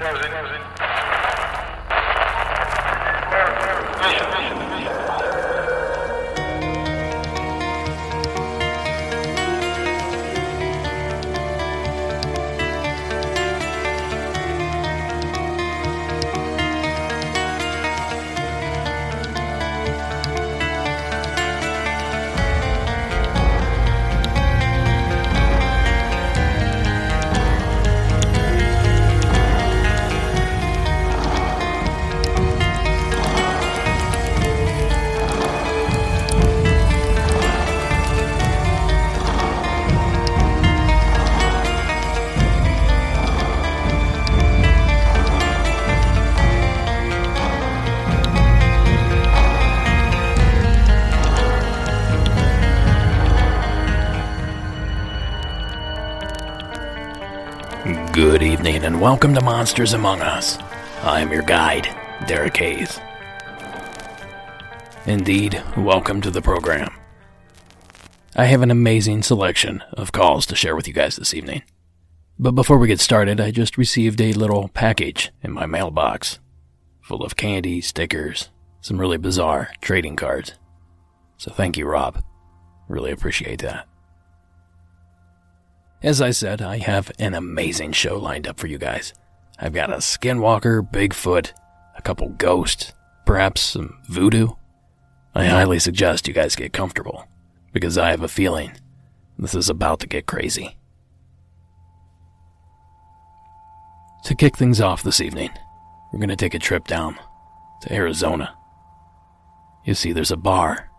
Good evening and welcome to Monsters Among Us. I am your guide, Derek Hayes. Indeed, welcome to the program. I have an amazing selection of calls to share with you guys this evening. But before we get started, I just received a little package in my mailbox full of candy, stickers, some really bizarre trading cards. So thank you, Rob. Really appreciate that. As I said, I have an amazing show lined up for you guys. I've got a skinwalker, Bigfoot, a couple ghosts, perhaps some voodoo. I highly suggest you guys get comfortable, because I have a feeling this is about to get crazy. To kick things off this evening, we're going to take a trip down to Arizona. You see, there's a bar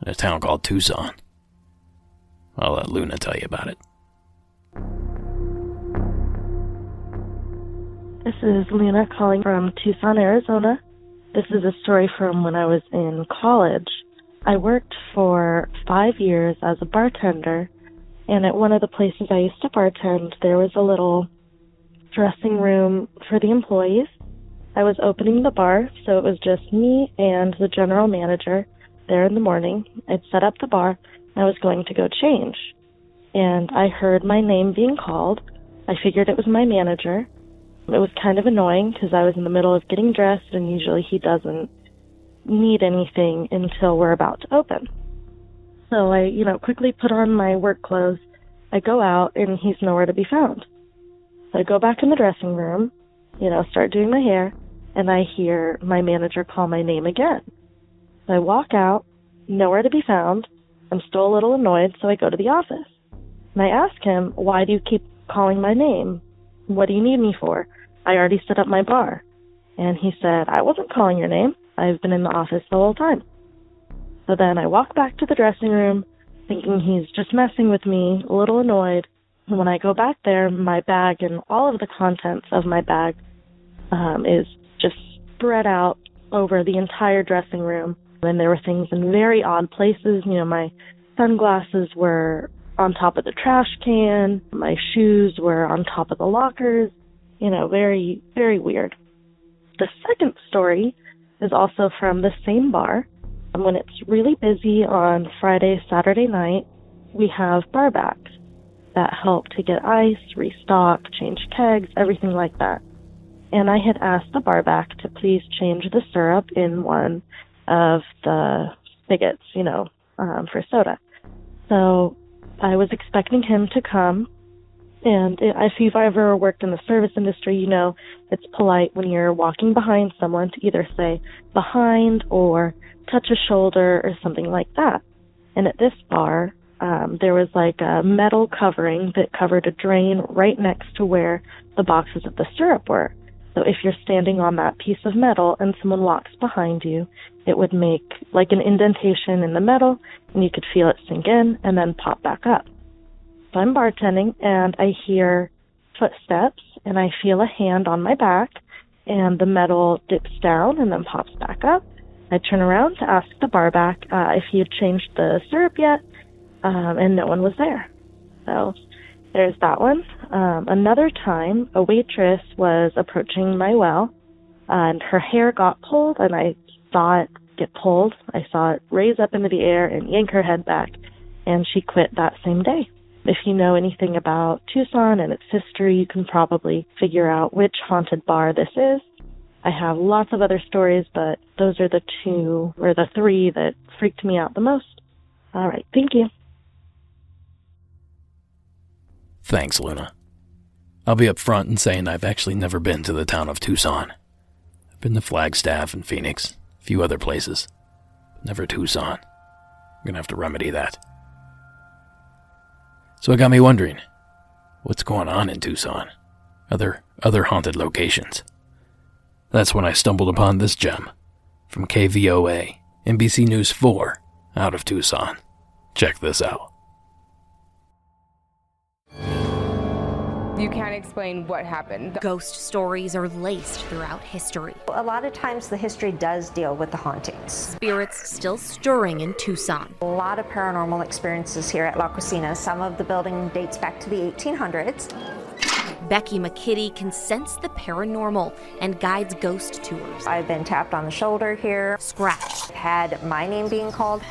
in a town called Tucson. I'll let Luna tell you about it. This is Luna calling from Tucson, Arizona. This is a story from when I was in college. I worked for 5 years as a bartender, and at one of the places I used to bartend, there was a little dressing room for the employees. I was opening the bar, so it was just me and the general manager there in the morning. I'd set up the bar, and I was going to go change. And I heard my name being called. I figured it was my manager. It was kind of annoying because I was in the middle of getting dressed, and usually he doesn't need anything until we're about to open. So I, quickly put on my work clothes. I go out, and he's nowhere to be found. So I go back in the dressing room, start doing my hair, and I hear my manager call my name again. So I walk out, nowhere to be found. I'm still a little annoyed, so I go to the office. And I ask him, why do you keep calling my name? What do you need me for? I already set up my bar. And he said, I wasn't calling your name. I've been in the office the whole time. So then I walk back to the dressing room, thinking he's just messing with me, a little annoyed. And when I go back there, my bag and all of the contents of my bag is just spread out over the entire dressing room. And there were things in very odd places. My sunglasses were on top of the trash can. My shoes were on top of the lockers. Very, very weird. The second story is also from the same bar. And when it's really busy on Friday, Saturday night, we have bar backs that help to get ice, restock, change kegs, everything like that. And I had asked the bar back to please change the syrup in one of the spigots, for soda. So I was expecting him to come, and if you've ever worked in the service industry, it's polite when you're walking behind someone to either say behind or touch a shoulder or something like that. And at this bar, there was like a metal covering that covered a drain right next to where the boxes of the syrup were. So if you're standing on that piece of metal and someone walks behind you, it would make like an indentation in the metal, and you could feel it sink in and then pop back up. So I'm bartending, and I hear footsteps, and I feel a hand on my back, and the metal dips down and then pops back up. I turn around to ask the bar back if he had changed the syrup yet, and no one was there. So there's that one. Another time, a waitress was approaching my well, and her hair got pulled, and I saw it get pulled. I saw it raise up into the air and yank her head back, and she quit that same day. If you know anything about Tucson and its history, you can probably figure out which haunted bar this is. I have lots of other stories, but those are the two or the three that freaked me out the most. All right, thank you. Thanks, Luna. I'll be up front in saying I've actually never been to the town of Tucson. I've been to Flagstaff and Phoenix, a few other places, but never Tucson. I'm going to have to remedy that. So it got me wondering, what's going on in Tucson? Other haunted locations? That's when I stumbled upon this gem from KVOA, NBC News 4, out of Tucson. Check this out. You can't explain what happened. Ghost stories are laced throughout history. A lot of times the history does deal with the hauntings. Spirits still stirring in Tucson. A lot of paranormal experiences here at La Cocina. Some of the building dates back to the 1800s. Becky McKitty can sense the paranormal and guides ghost tours. I've been tapped on the shoulder here. Scratched. Had my name being called.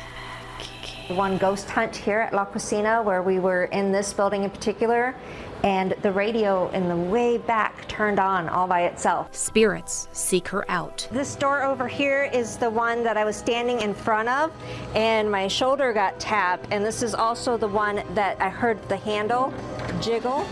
One ghost hunt here at La Cocina where we were in this building in particular, and the radio in the way back turned on all by itself. Spirits seek her out. This door over here is the one that I was standing in front of, and my shoulder got tapped, and this is also the one that I heard the handle jiggle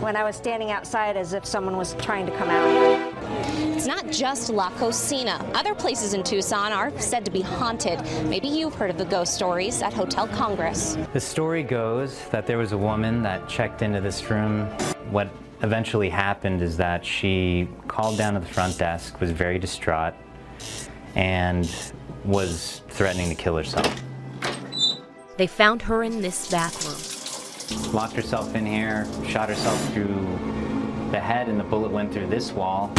when I was standing outside as if someone was trying to come out. It's not just La Cocina. Other places in Tucson are said to be haunted. Maybe you've heard of the ghost stories at Hotel Congress. The story goes that there was a woman that checked into this room. What eventually happened is that she called down to the front desk, was very distraught, and was threatening to kill herself. They found her in this bathroom. Locked herself in here, shot herself through the head, and the bullet went through this wall.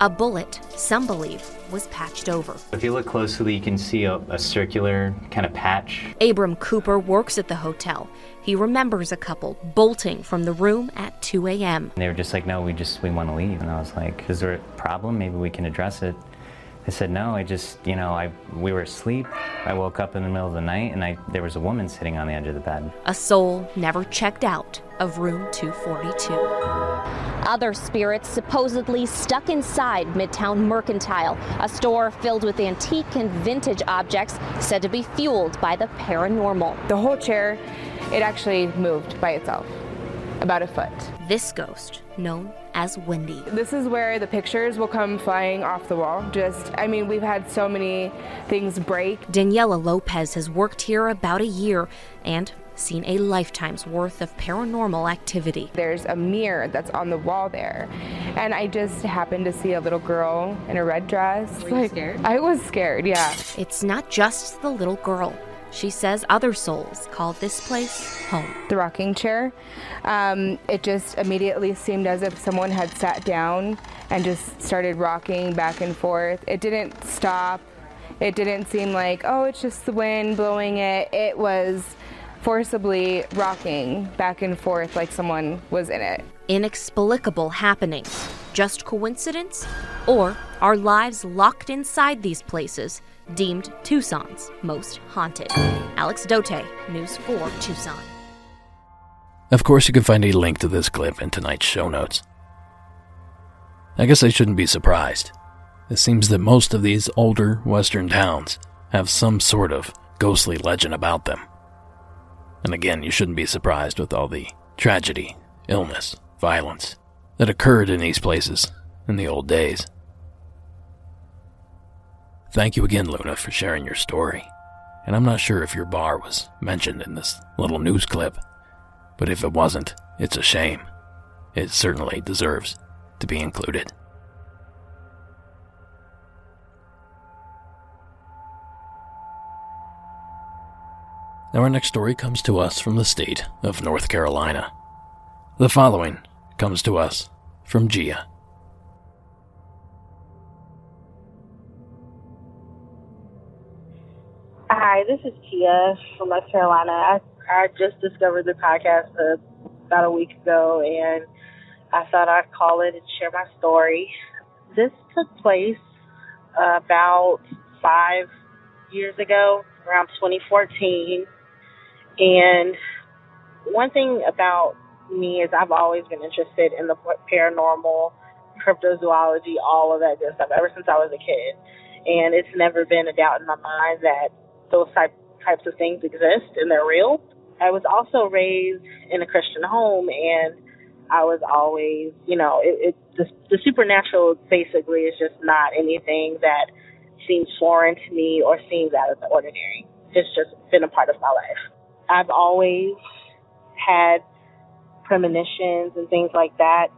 A bullet, some believe, was patched over. If you look closely, you can see a circular kind of patch. Abram Cooper works at the hotel. He remembers a couple bolting from the room at 2 a.m. They were just like, no, we want to leave. And I was like, is there a problem? Maybe we can address it. I said, no, we were asleep. I woke up in the middle of the night, and there was a woman sitting on the edge of the bed. A soul never checked out of room 242. Other spirits supposedly stuck inside Midtown Mercantile, a store filled with antique and vintage objects said to be fueled by the paranormal. The whole chair, it actually moved by itself, about a foot. This ghost, known as Wendy. This is where the pictures will come flying off the wall. We've had so many things break. Daniela Lopez has worked here about a year and seen a lifetime's worth of paranormal activity. There's a mirror that's on the wall there, and I just happened to see a little girl in a red dress. Were you scared? I was scared, yeah. It's not just the little girl. She says other souls call this place home. The rocking chair, it just immediately seemed as if someone had sat down and just started rocking back and forth. It didn't stop. It didn't seem like, oh, it's just the wind blowing it. It was forcibly rocking back and forth like someone was in it. Inexplicable happenings. Just coincidence? Or are lives locked inside these places deemed Tucson's most haunted? Alex Dote, News 4 Tucson. Of course, you can find a link to this clip in tonight's show notes. I guess I shouldn't be surprised. It seems that most of these older western towns have some sort of ghostly legend about them. And again, you shouldn't be surprised with all the tragedy, illness, violence that occurred in these places in the old days. Thank you again, Luna, for sharing your story. And I'm not sure if your bar was mentioned in this little news clip, but if it wasn't, it's a shame. It certainly deserves to be included. Now our next story comes to us from the state of North Carolina. The following comes to us from Gia. Hi, this is Gia from North Carolina. I just discovered the podcast about a week ago, and I thought I'd call in and share my story. This took place about 5 years ago, around 2014, and one thing about me is I've always been interested in the paranormal, cryptozoology, all of that good stuff ever since I was a kid. And it's never been a doubt in my mind that those types of things exist and they're real. I was also raised in a Christian home, and I was always, you know, the supernatural basically is just not anything that seems foreign to me or seems out of the ordinary. It's just been a part of my life. I've always had premonitions and things like that.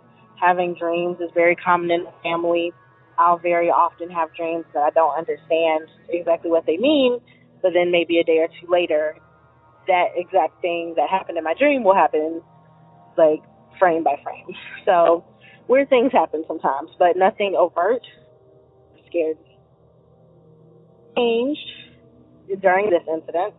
Having dreams is very common in the family. I'll very often have dreams that I don't understand exactly what they mean, but then maybe a day or two later, that exact thing that happened in my dream will happen, like, frame by frame. So weird things happen sometimes, but nothing overt. I'm scared. Changed during this incident.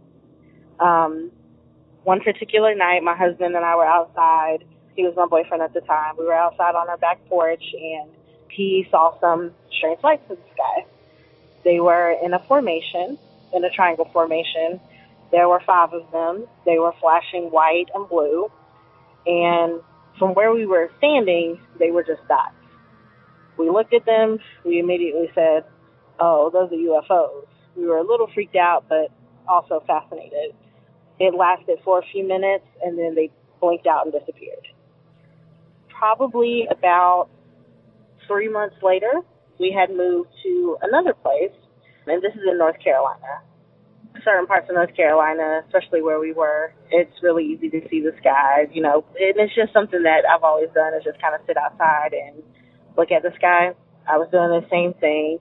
One particular night, my husband and I were outside. He was my boyfriend at the time. We were outside on our back porch, and he saw some strange lights in the sky. They were in a formation, in a triangle formation. There were 5 of them. They were flashing white and blue. And from where we were standing, they were just dots. We looked at them. We immediately said, oh, those are UFOs. We were a little freaked out, but also fascinated. It lasted for a few minutes, and then they blinked out and disappeared. Probably about 3 months later, we had moved to another place, and this is in North Carolina. Certain parts of North Carolina, especially where we were, it's really easy to see the sky, you know, and it's just something that I've always done is just kind of sit outside and look at the sky. I was doing the same thing,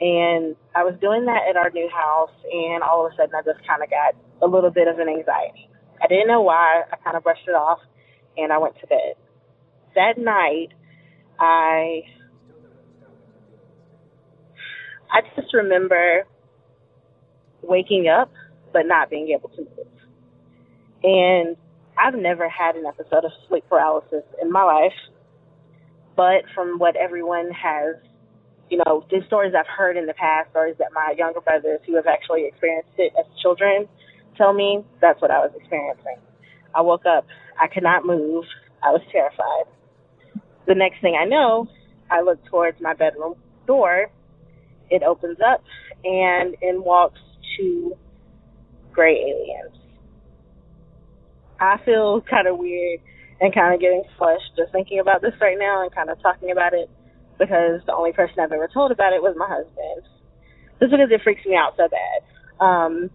and I was doing that at our new house, and all of a sudden I just kind of got a little bit of an anxiety. I didn't know why. I kind of brushed it off, and I went to bed. That night, I just remember waking up but not being able to move. And I've never had an episode of sleep paralysis in my life, but from what everyone has, you know, the stories I've heard in the past, stories that my younger brothers who have actually experienced it as children tell me, that's what I was experiencing. I woke up. I could not move. I was terrified. The next thing I know, I look towards my bedroom door. It opens up, and in walks 2 gray aliens. I feel kind of weird and kind of getting flushed just thinking about this right now and kind of talking about it, because the only person I've ever told about it was my husband. Just because it freaks me out so bad.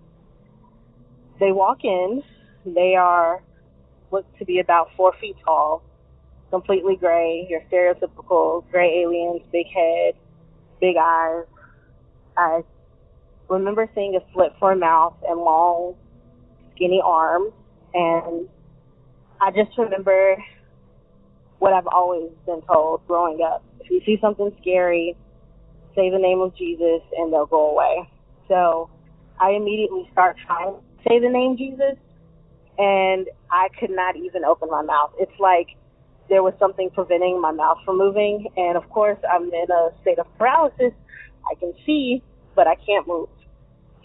They walk in. They are looked to be about 4 feet tall, completely gray, your stereotypical gray aliens, big head, big eyes. I remember seeing a slit for a mouth and long, skinny arms. And I just remember what I've always been told growing up. If you see something scary, say the name of Jesus and they'll go away. So I immediately start trying to say the name Jesus, and I could not even open my mouth. It's like there was something preventing my mouth from moving. And, of course, I'm in a state of paralysis. I can see, but I can't move.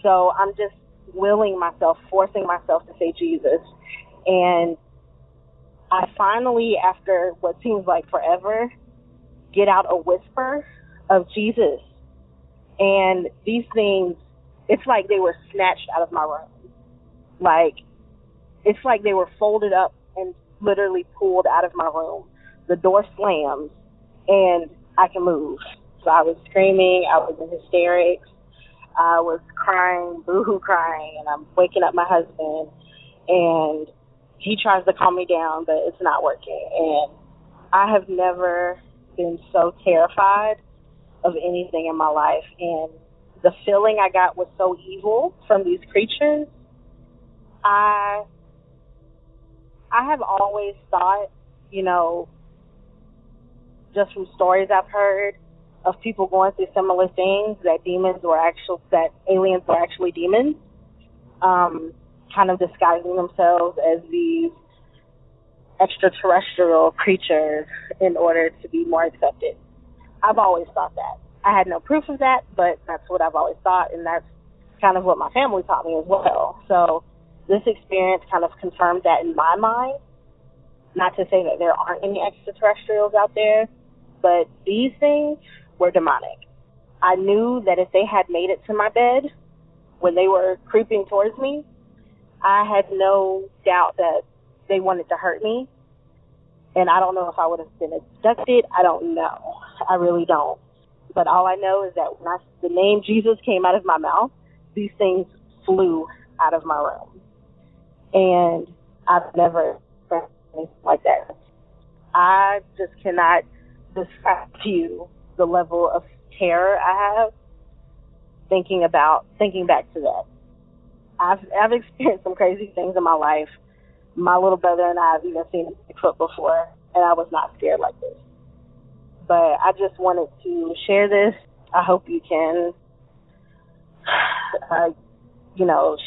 So I'm just willing myself, forcing myself to say Jesus. And I finally, after what seems like forever, get out a whisper of Jesus. And these things, it's like they were snatched out of my room. Like, it's like they were folded up and literally pulled out of my room. The door slams, and I can move. So I was screaming. I was in hysterics. I was crying, boo-hoo crying, and I'm waking up my husband, and he tries to calm me down, but it's not working. And I have never been so terrified of anything in my life, and the feeling I got was so evil from these creatures. I have always thought, you know, just from stories I've heard of people going through similar things, that aliens were actually demons, kind of disguising themselves as these extraterrestrial creatures in order to be more accepted. I've always thought that. I had no proof of that, but that's what I've always thought, and that's kind of what my family taught me as well. So this experience kind of confirmed that in my mind. Not to say that there aren't any extraterrestrials out there, but these things were demonic. I knew that if they had made it to my bed when they were creeping towards me, I had no doubt that they wanted to hurt me. And I don't know if I would have been abducted. I don't know. I really don't. But all I know is that when the name Jesus came out of my mouth, these things flew out of my room. And I've never experienced anything like that. I just cannot describe to you the level of terror I have thinking back to that. I've experienced some crazy things in my life. My little brother and I have even seen Bigfoot before, and I was not scared like this. But I just wanted to share this. I hope you can,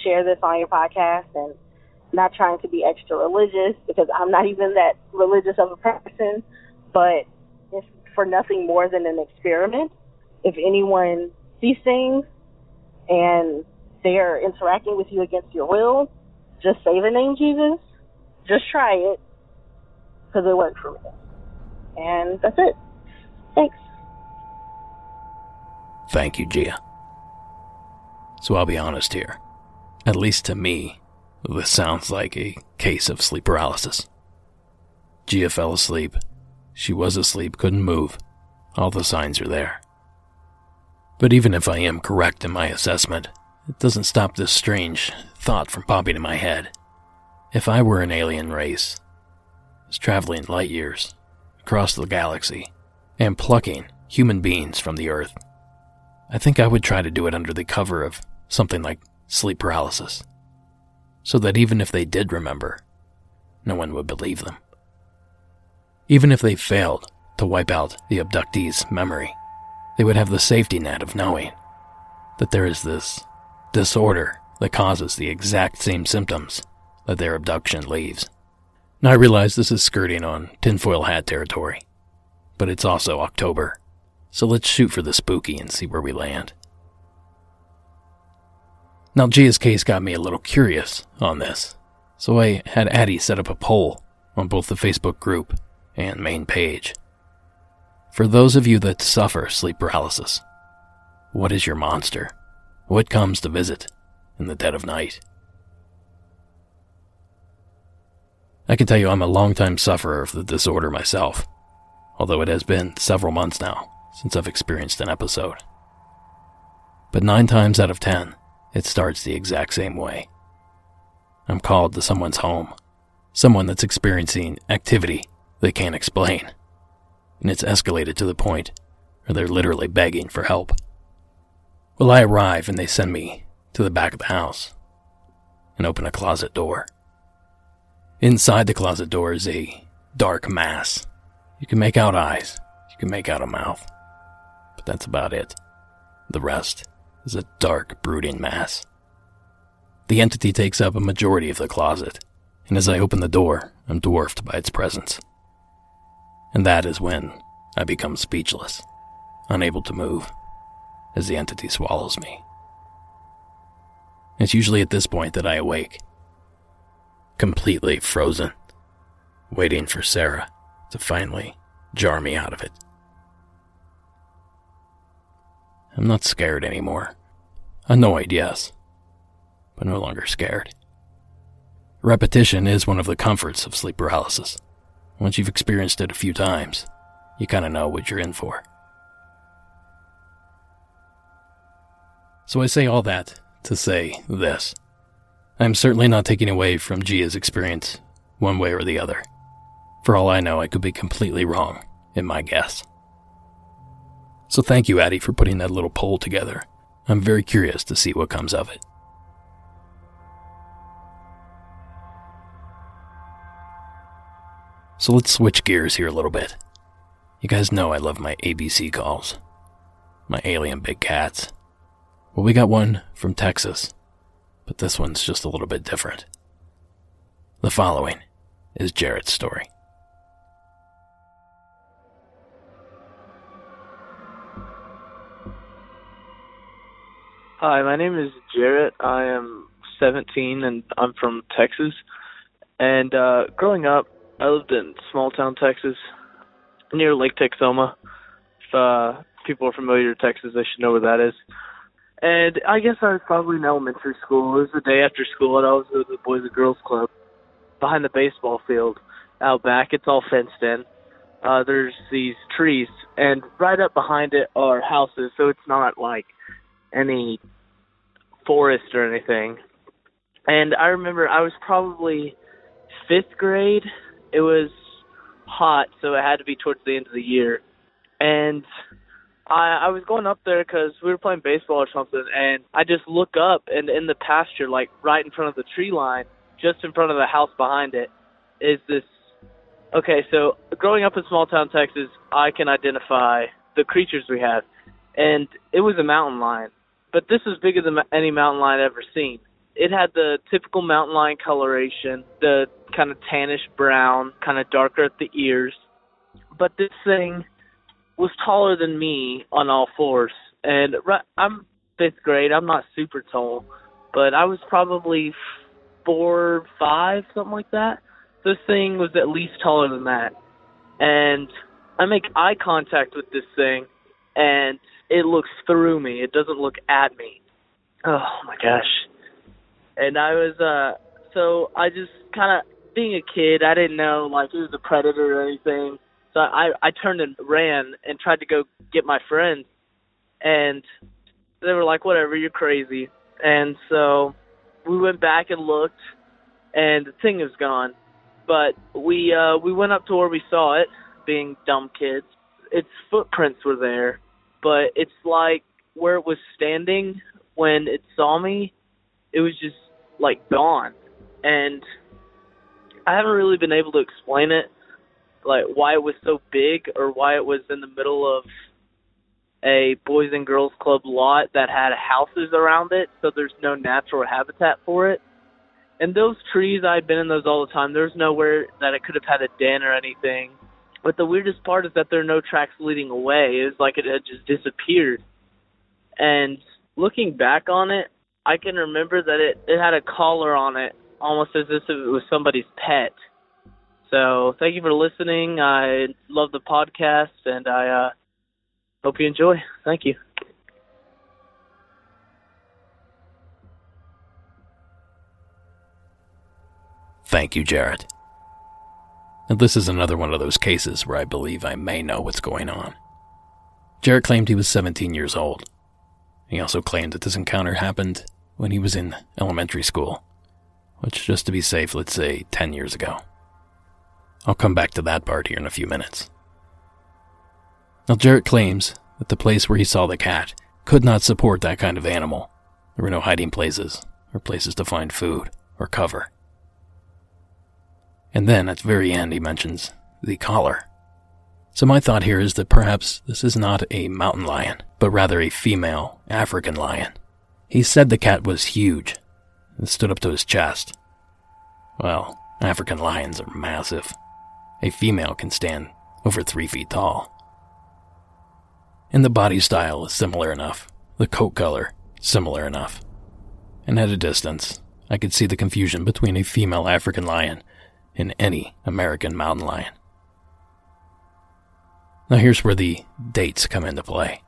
share this on your podcast, and not trying to be extra religious because I'm not even that religious of a person, but it's for nothing more than an experiment. If anyone sees things and they're interacting with you against your will, just say the name Jesus. Just try it, because it worked for me. And that's it. Thanks. Thank you, Gia. So I'll be honest here. At least to me, this sounds like a case of sleep paralysis. Gia fell asleep. She was asleep, couldn't move. All the signs are there. But even if I am correct in my assessment, it doesn't stop this strange thought from popping in my head. If I were an alien race, was traveling light years across the galaxy and plucking human beings from the Earth, I think I would try to do it under the cover of something like sleep paralysis, so that even if they did remember, no one would believe them. Even if they failed to wipe out the abductee's memory, they would have the safety net of knowing that there is this disorder that causes the exact same symptoms that their abduction leaves. Now I realize this is skirting on tinfoil hat territory, but it's also October, so let's shoot for the spooky and see where we land. Now Gia's case got me a little curious on this, so I had Addie set up a poll on both the Facebook group and main page. For those of you that suffer sleep paralysis, what is your monster? What comes to visit in the dead of night? I can tell you I'm a longtime sufferer of the disorder myself, although it has been several months now since I've experienced an episode. But 9 times out of 10, it starts the exact same way. I'm called to someone's home, someone that's experiencing activity they can't explain, and it's escalated to the point where they're literally begging for help. Well, I arrive and they send me to the back of the house and open a closet door. Inside the closet door is a dark mass. You can make out eyes, you can make out a mouth, but that's about it. The rest is a dark, brooding mass. The entity takes up a majority of the closet, and as I open the door, I'm dwarfed by its presence. And that is when I become speechless, unable to move, as the entity swallows me. It's usually at this point that I awake, completely frozen, waiting for Sarah to finally jar me out of it. I'm not scared anymore. Annoyed, yes, but no longer scared. Repetition is one of the comforts of sleep paralysis. Once you've experienced it a few times, you kind of know what you're in for. So I say all that to say this. I'm certainly not taking away from Gia's experience one way or the other. For all I know, I could be completely wrong in my guess. So thank you, Addie, for putting that little poll together. I'm very curious to see what comes of it. So let's switch gears here a little bit. You guys know I love my ABC calls, my alien big cats. Well, we got one from Texas, but this one's just a little bit different. The following is Jarrett's story. Hi, my name is Jarrett. I am 17, and I'm from Texas. And growing up, I lived in small town Texas near Lake Texoma. If people are familiar with Texas, they should know where that is. And I guess I was probably in elementary school. It was the day after school, and I was with the Boys and Girls Club behind the baseball field out back. It's all fenced in. There's these trees, and right up behind it are houses, so it's not like any forest or anything. And I remember I was probably 5th grade. It was hot, so it had to be towards the end of the year. And I was going up there because we were playing baseball or something, and I just look up, and in the pasture, like right in front of the tree line, just in front of the house behind it, is this. Okay, so growing up in small town Texas, I can identify the creatures we have. And it was a mountain lion, but this was bigger than any mountain lion I've ever seen. It had the typical mountain lion coloration, the kind of tannish brown, kind of darker at the ears. But this thing was taller than me on all fours. And I'm 5th grade. I'm not super tall, but I was probably 4 or 5, something like that. This thing was at least taller than that. And I make eye contact with this thing, and it looks through me. It doesn't look at me. Oh, my gosh. And I was, so I just kind of, being a kid, I didn't know, like, it was a predator or anything. So I turned and ran and tried to go get my friends. And they were like, whatever, you're crazy. And so we went back and looked, and the thing was gone. But we went up to where we saw it, being dumb kids. Its footprints were there, but it's like where it was standing when it saw me, it was just, like, gone. And I haven't really been able to explain it, like, why it was so big or why it was in the middle of a Boys and Girls Club lot that had houses around it, so there's no natural habitat for it. And those trees, I've been in those all the time. There's nowhere that it could have had a den or anything. But the weirdest part is that there are no tracks leading away. It was like it had just disappeared. And looking back on it, I can remember that it had a collar on it, almost as if it was somebody's pet. So thank you for listening. I love the podcast, and I hope you enjoy. Thank you. Thank you, Jarrett. And this is another one of those cases where I believe I may know what's going on. Jarrett claimed he was 17 years old. He also claimed that this encounter happened when he was in elementary school, which, just to be safe, let's say 10 years ago. I'll come back to that part here in a few minutes. Now, Jarrett claims that the place where he saw the cat could not support that kind of animal. There were no hiding places or places to find food or cover. And then, at the very end, he mentions the collar. So my thought here is that perhaps this is not a mountain lion, but rather a female African lion. He said the cat was huge and stood up to his chest. Well, African lions are massive. A female can stand over 3 feet tall. And the body style is similar enough. The coat color, similar enough. And at a distance, I could see the confusion between a female African lion in any American mountain lion. Now here's where the dates come into play.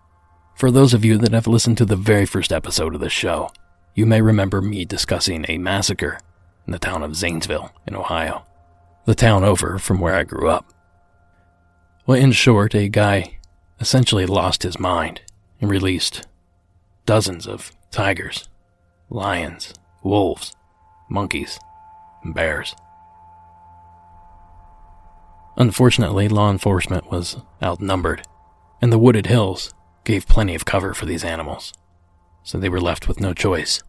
For those of you that have listened to the very first episode of the show, you may remember me discussing a massacre in the town of Zanesville in Ohio, the town over from where I grew up. Well, in short, a guy essentially lost his mind and released dozens of tigers, lions, wolves, monkeys, and bears. Unfortunately, law enforcement was outnumbered, and the wooded hills gave plenty of cover for these animals, so they were left with no choice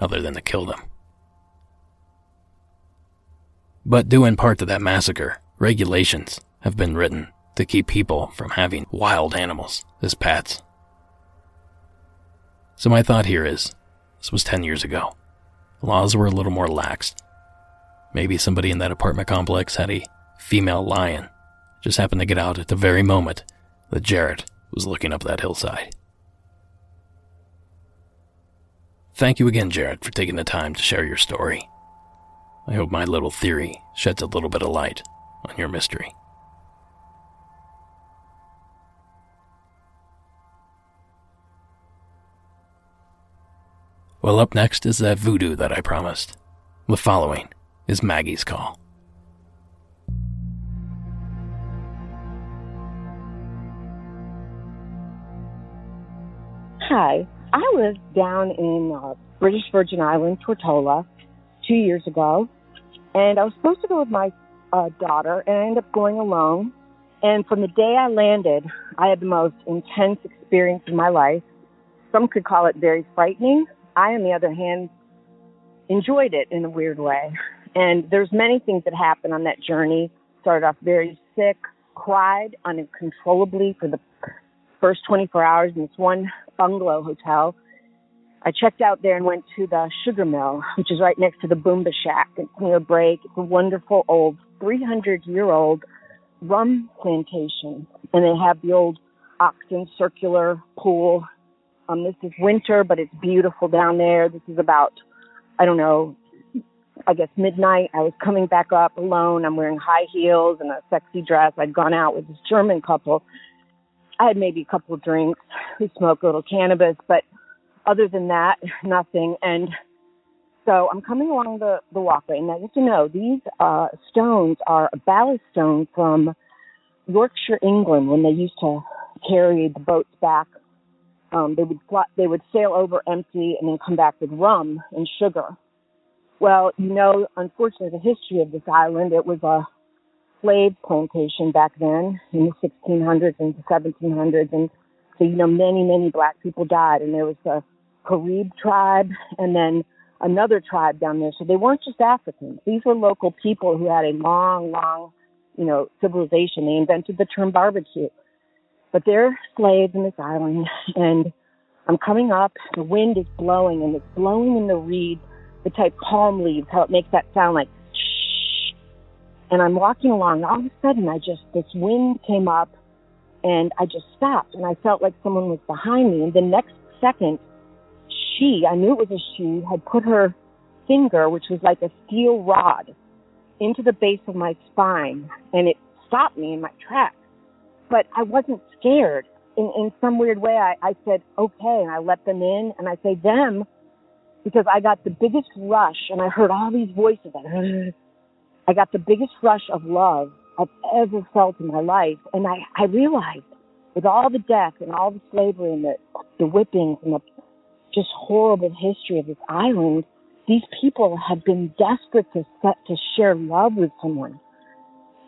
other than to kill them. But due in part to that massacre, regulations have been written to keep people from having wild animals as pets. So my thought here is, this was 10 years ago. Laws were a little more lax. Maybe somebody in that apartment complex had a female lion just happened to get out at the very moment that Jarrett was looking up that hillside. Thank you again, Jarrett, for taking the time to share your story. I hope my little theory sheds a little bit of light on your mystery. Well, up next is that voodoo that I promised. The following is Maggie's Call. Hi, I was down in British Virgin Islands, Tortola, 2 years ago, and I was supposed to go with my daughter, and I ended up going alone. And from the day I landed, I had the most intense experience of my life. Some could call it very frightening. I, on the other hand, enjoyed it in a weird way. And there's many things that happened on that journey. Started off very sick, cried uncontrollably for the first 24 hours in this one bungalow hotel. I checked out there and went to the sugar mill, which is right next to the Boomba Shack. It's near break. It's a wonderful old 300-year-old rum plantation. And they have the old oxen circular pool. This is winter, but it's beautiful down there. This is about, midnight. I was coming back up alone. I'm wearing high heels and a sexy dress. I'd gone out with this German couple. I had maybe a couple of drinks. We smoked a little cannabis, but other than that, nothing. And so I'm coming along the walkway. Now, just to know, these stones are a ballast stone from Yorkshire, England, when they used to carry the boats back. They would sail over empty and then come back with rum and sugar. Well, unfortunately, the history of this island, it was a slave plantation back then in the 1600s and the 1700s. And so, many, many black people died. And there was a Carib tribe and then another tribe down there. So they weren't just Africans. These were local people who had a long, long, civilization. They invented the term barbecue. But they're slaves in this island, and I'm coming up. The wind is blowing, and it's blowing in the reeds, the type palm leaves, how it makes that sound like shh. And I'm walking along. All of a sudden, this wind came up, and I just stopped, and I felt like someone was behind me. And the next second, I knew it was a she, had put her finger, which was like a steel rod, into the base of my spine, and it stopped me in my tracks. But I wasn't scared. In some weird way, I said, okay, and I let them in. And I say them because I got the biggest rush, and I heard all these voices. I got the biggest rush of love I've ever felt in my life. And I realized with all the death and all the slavery and the whippings and the just horrible history of this island, these people had been desperate to share love with someone.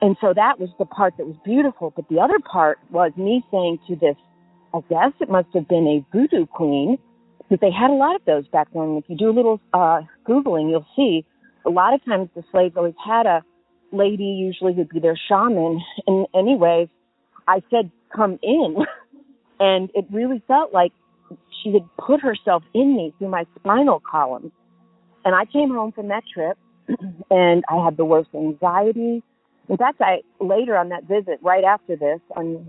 And so that was the part that was beautiful. But the other part was me saying to this, I guess it must have been a voodoo queen, because they had a lot of those back then. If you do a little Googling, you'll see a lot of times the slaves always had a lady usually who'd be their shaman. And anyways, I said, come in. And it really felt like she had put herself in me through my spinal column. And I came home from that trip, and I had the worst anxiety. In fact, later on that visit, right after this,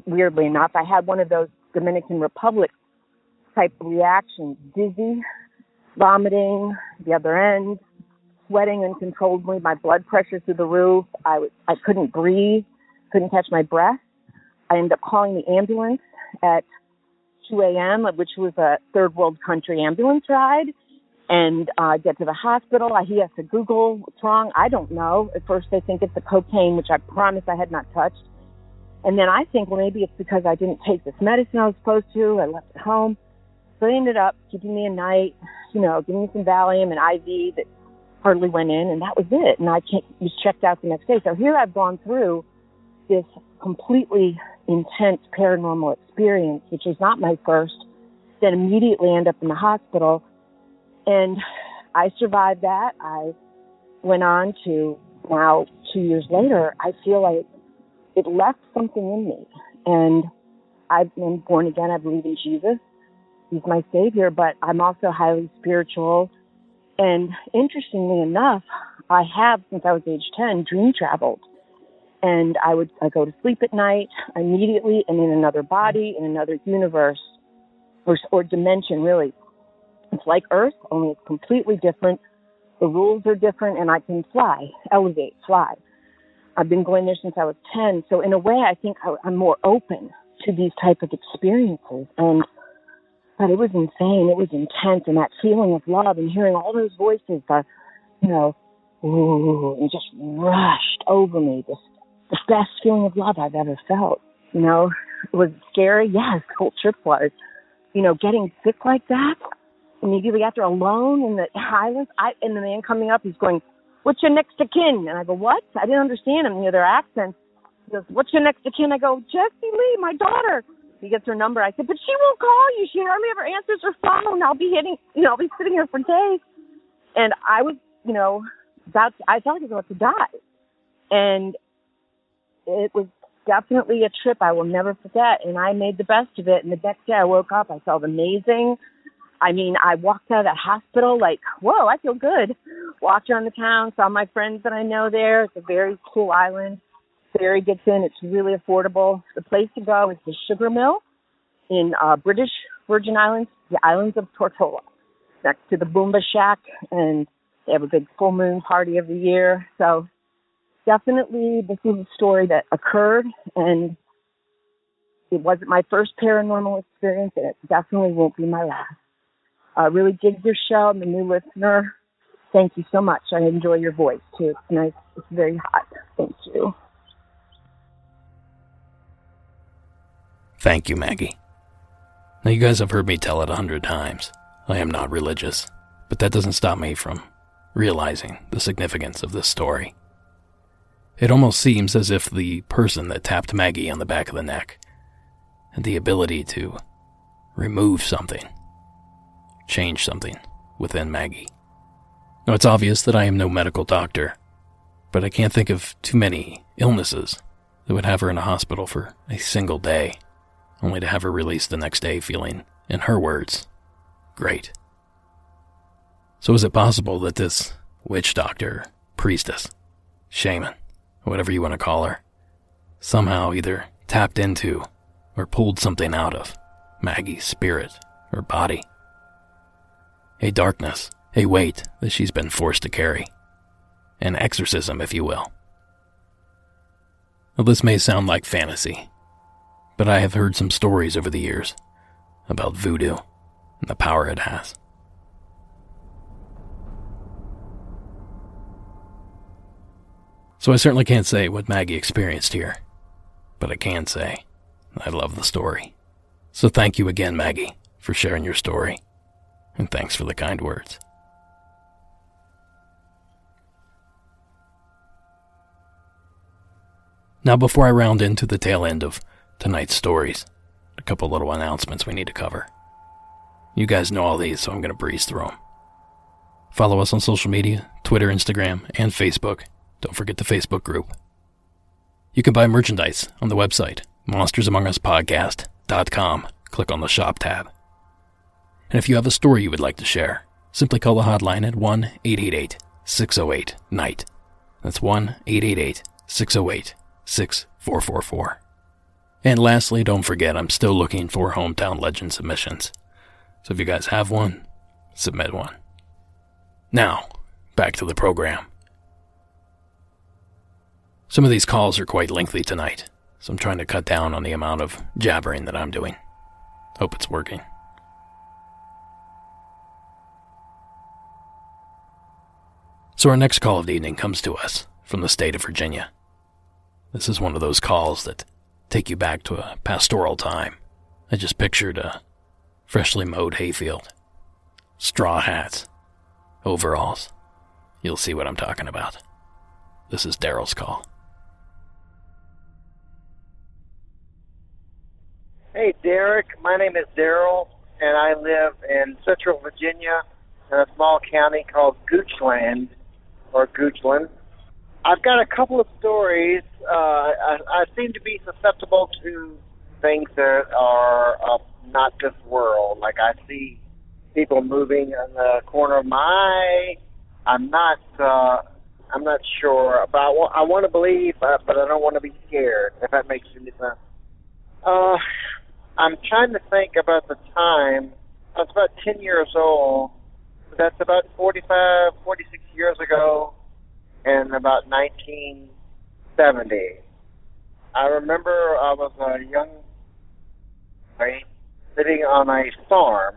weirdly enough, I had one of those Dominican Republic type reactions: dizzy, vomiting, the other end, sweating uncontrollably, my blood pressure through the roof. I couldn't breathe, couldn't catch my breath. I ended up calling the ambulance at 2 a.m., which was a third world country ambulance ride. And I get to the hospital. He has to Google what's wrong. I don't know. At first, they think it's the cocaine, which I promise I had not touched. And then I think, well, maybe it's because I didn't take this medicine I was supposed to. I left it home. So they ended up keeping me a night, giving me some Valium and IV that hardly went in. And that was it. And I was checked out the next day. So here I've gone through this completely intense paranormal experience, which was not my first. Then immediately end up in the hospital. And I survived that. I went on to, now 2 years later, I feel like it left something in me. And I've been born again. I believe in Jesus. He's my savior, but I'm also highly spiritual. And interestingly enough, I have, since I was age 10, dream traveled. And I go to sleep at night, immediately, and in another body, in another universe, or dimension, really. It's like Earth, only it's completely different. The rules are different, and I can fly, elevate, fly. I've been going there since I was 10. So in a way, I think I'm more open to these type of experiences. And but it was insane. It was intense. And that feeling of love and hearing all those voices, it just rushed over me. The best feeling of love I've ever felt. You know, it was scary. Yes, the whole trip was. You know, getting sick like that, immediately after alone in the highlands, and the man coming up, he's going, "What's your next of kin?" And I go, "What?" I didn't understand him, their accents. He goes, "What's your next of kin?" I go, "Jessie Lee, my daughter." He gets her number. I said, "But she won't call you. She hardly ever answers her phone. I'll be sitting here for days." And I was, I felt like I was about to die. And it was definitely a trip I will never forget. And I made the best of it. And the next day I woke up, I felt amazing. I mean, I walked out of that hospital like, whoa, I feel good. Walked around the town, saw my friends that I know there. It's a very cool island. Ferry gets in. It's really affordable. The place to go is the sugar mill in British Virgin Islands, the islands of Tortola, next to the Boomba Shack. And they have a big full moon party every year. So definitely this is a story that occurred, and it wasn't my first paranormal experience, and it definitely won't be my last. I really dig your show. I'm a new listener. Thank you so much. I enjoy your voice, too. It's nice. It's very hot. Thank you. Thank you, Maggie. Now, you guys have heard me tell it 100 times. I am not religious, but that doesn't stop me from realizing the significance of this story. It almost seems as if the person that tapped Maggie on the back of the neck had the ability to remove something, change something within Maggie. Now, it's obvious that I am no medical doctor, but I can't think of too many illnesses that would have her in a hospital for a single day, only to have her released the next day feeling, in her words, great. So is it possible that this witch doctor, priestess, shaman, whatever you want to call her, somehow either tapped into or pulled something out of Maggie's spirit or body? A darkness, a weight that she's been forced to carry. An exorcism, if you will. Now, this may sound like fantasy, but I have heard some stories over the years about voodoo and the power it has. So I certainly can't say what Maggie experienced here, but I can say I love the story. So thank you again, Maggie, for sharing your story. And thanks for the kind words. Now, before I round into the tail end of tonight's stories, a couple little announcements we need to cover. You guys know all these, so I'm going to breeze through them. Follow us on social media, Twitter, Instagram, and Facebook. Don't forget the Facebook group. You can buy merchandise on the website, monstersamonguspodcast.com. Click on the shop tab. And if you have a story you would like to share, simply call the hotline at 1-888-608-NIGHT. That's 1-888-608-6444. And lastly, don't forget, I'm still looking for hometown legend submissions. So if you guys have one, submit one. Now, back to the program. Some of these calls are quite lengthy tonight, so I'm trying to cut down on the amount of jabbering that I'm doing. Hope it's working. So our next call of the evening comes to us from the state of Virginia. This is one of those calls that take you back to a pastoral time. I just pictured a freshly mowed hayfield, straw hats, overalls. You'll see what I'm talking about. This is Daryl's call. Hey, Derek. My name is Daryl, and I live in Central Virginia in a small county called Goochland. I've got a couple of stories. I seem to be susceptible to things that are not this world. Like, I see people moving in the corner of my eye. I'm not sure, but I want to believe, but I don't want to be scared, if that makes any sense. I'm trying to think about the time I was about 10 years old. That's about 45, 46 years ago, in about 1970. I remember I was a young boy sitting on a farm.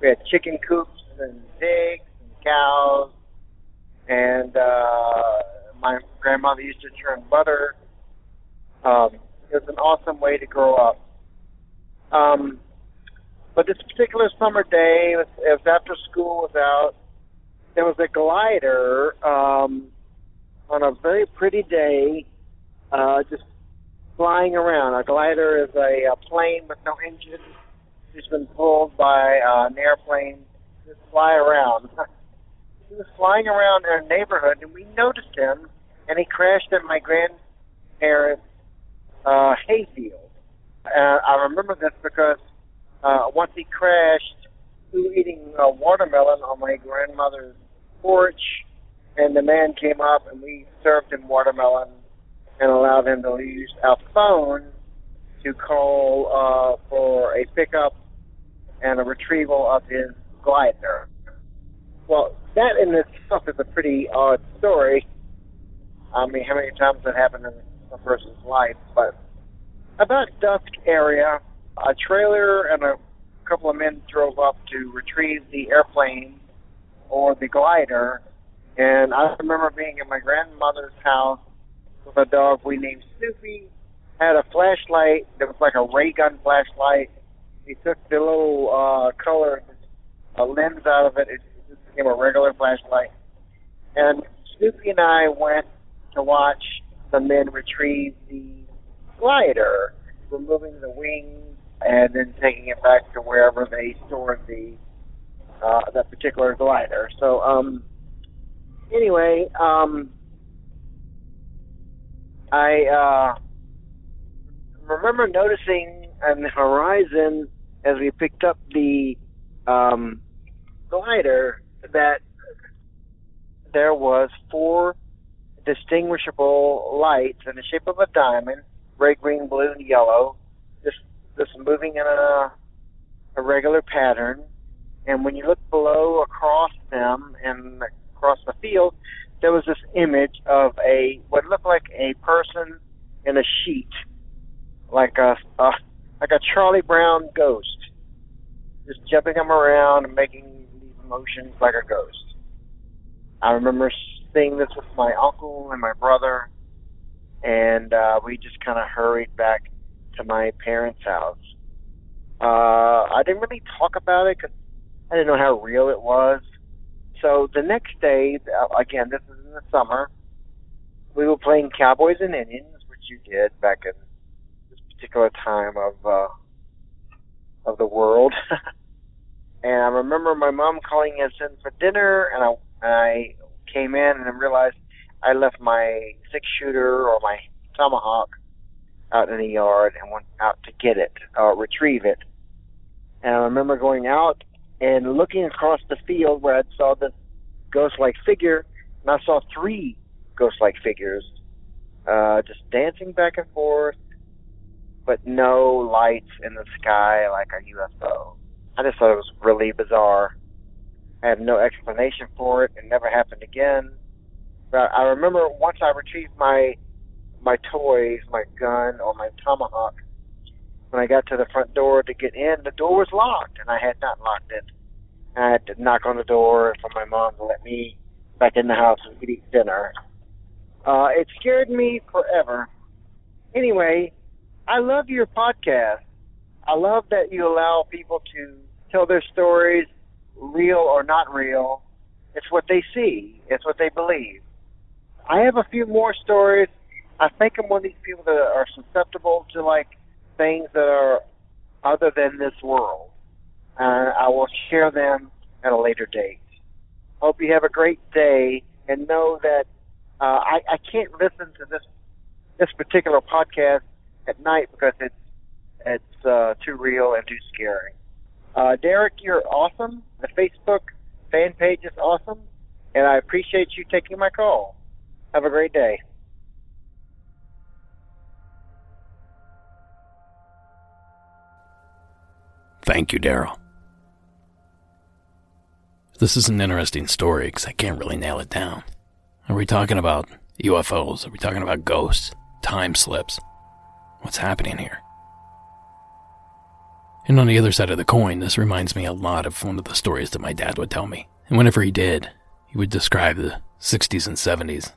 We had chicken coops and pigs and cows, and my grandmother used to churn butter. It was an awesome way to grow up. But this particular summer day, it was after school was out. There was a glider on a very pretty day, just flying around. A glider is a plane with no engine. It's been pulled by an airplane to fly around. He was flying around our neighborhood, and we noticed him, and he crashed in my grandparents' hayfield. I remember this because once he crashed, we were eating watermelon on my grandmother's porch, and the man came up, and we served him watermelon and allowed him to use our phone to call for a pickup and a retrieval of his glider. Well, that in itself is a pretty odd story. I mean, how many times that happened in a person's life? But about dusk area, a trailer and a couple of men drove up to retrieve the airplane or the glider. And I remember being in my grandmother's house with a dog we named Snoopy. Had a flashlight that was like a ray gun flashlight. He took the little colored lens out of it. It just became a regular flashlight. And Snoopy and I went to watch the men retrieve the glider, removing the wings and then taking it back to wherever they stored that particular glider. So anyway, I remember noticing on the horizon as we picked up the glider that there was 4 distinguishable lights in the shape of a diamond, red, green, blue, and yellow, just moving in a regular pattern. And when you look below across them and across the field, there was this image of what looked like a person in a sheet, like a Charlie Brown ghost, just jumping him around and making these motions like a ghost. I remember seeing this with my uncle and my brother, and we just kind of hurried back to my parents' house. I didn't really talk about it because I didn't know how real it was. So the next day, again, this is in the summer, we were playing Cowboys and Indians, which you did back in particular time of the world. And I remember my mom calling us in for dinner, and I came in and realized I left my 6-shooter or my tomahawk out in the yard and went out to get it, retrieve it. And I remember going out and looking across the field where I saw this ghost-like figure, and I saw 3 ghost-like figures just dancing back and forth, but no lights in the sky like a UFO. I just thought it was really bizarre. I have no explanation for it. It never happened again. But I remember once I retrieved my toys, my gun or my tomahawk, when I got to the front door to get in, the door was locked, and I had not locked it. And I had to knock on the door for my mom to let me back in the house and eat dinner. It scared me forever. Anyway, I love your podcast. I love that you allow people to tell their stories, real or not real. It's what they see. It's what they believe. I have a few more stories. I think I'm one of these people that are susceptible to, things that are other than this world. I will share them at a later date. Hope you have a great day, and know that I can't listen to this particular podcast at night because it's too real and too scary. Derek, you're awesome. The Facebook fan page is awesome, and I appreciate you taking my call. Have a great day. Thank you, Daryl. This is an interesting story because I can't really nail it down. Are we talking about UFOs? Are we talking about ghosts? Time slips? What's happening here? And on the other side of the coin, this reminds me a lot of one of the stories that my dad would tell me. And whenever he did, he would describe the 60s and 70s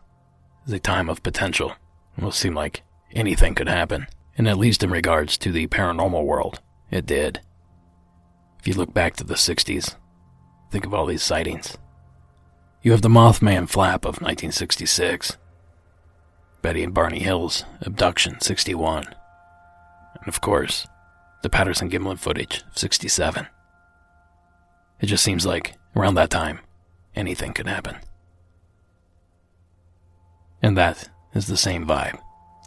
as a time of potential. It seemed like anything could happen. And at least in regards to the paranormal world, it did. If you look back to the 60s, think of all these sightings. You have the Mothman flap of 1966. Betty and Barney Hill's abduction, 61. And of course, the Patterson-Gimlin footage, 67. It just seems like, around that time, anything could happen. And that is the same vibe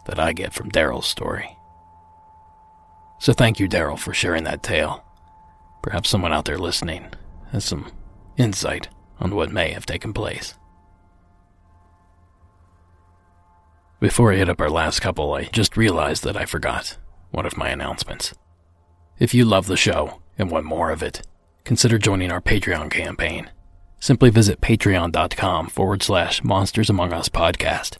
that I get from Daryl's story. So thank you, Daryl, for sharing that tale. Perhaps someone out there listening has some insight on what may have taken place. Before I hit up our last couple, I just realized that I forgot one of my announcements. If you love the show and want more of it, consider joining our Patreon campaign. Simply visit patreon.com/Monsters Among Us podcast.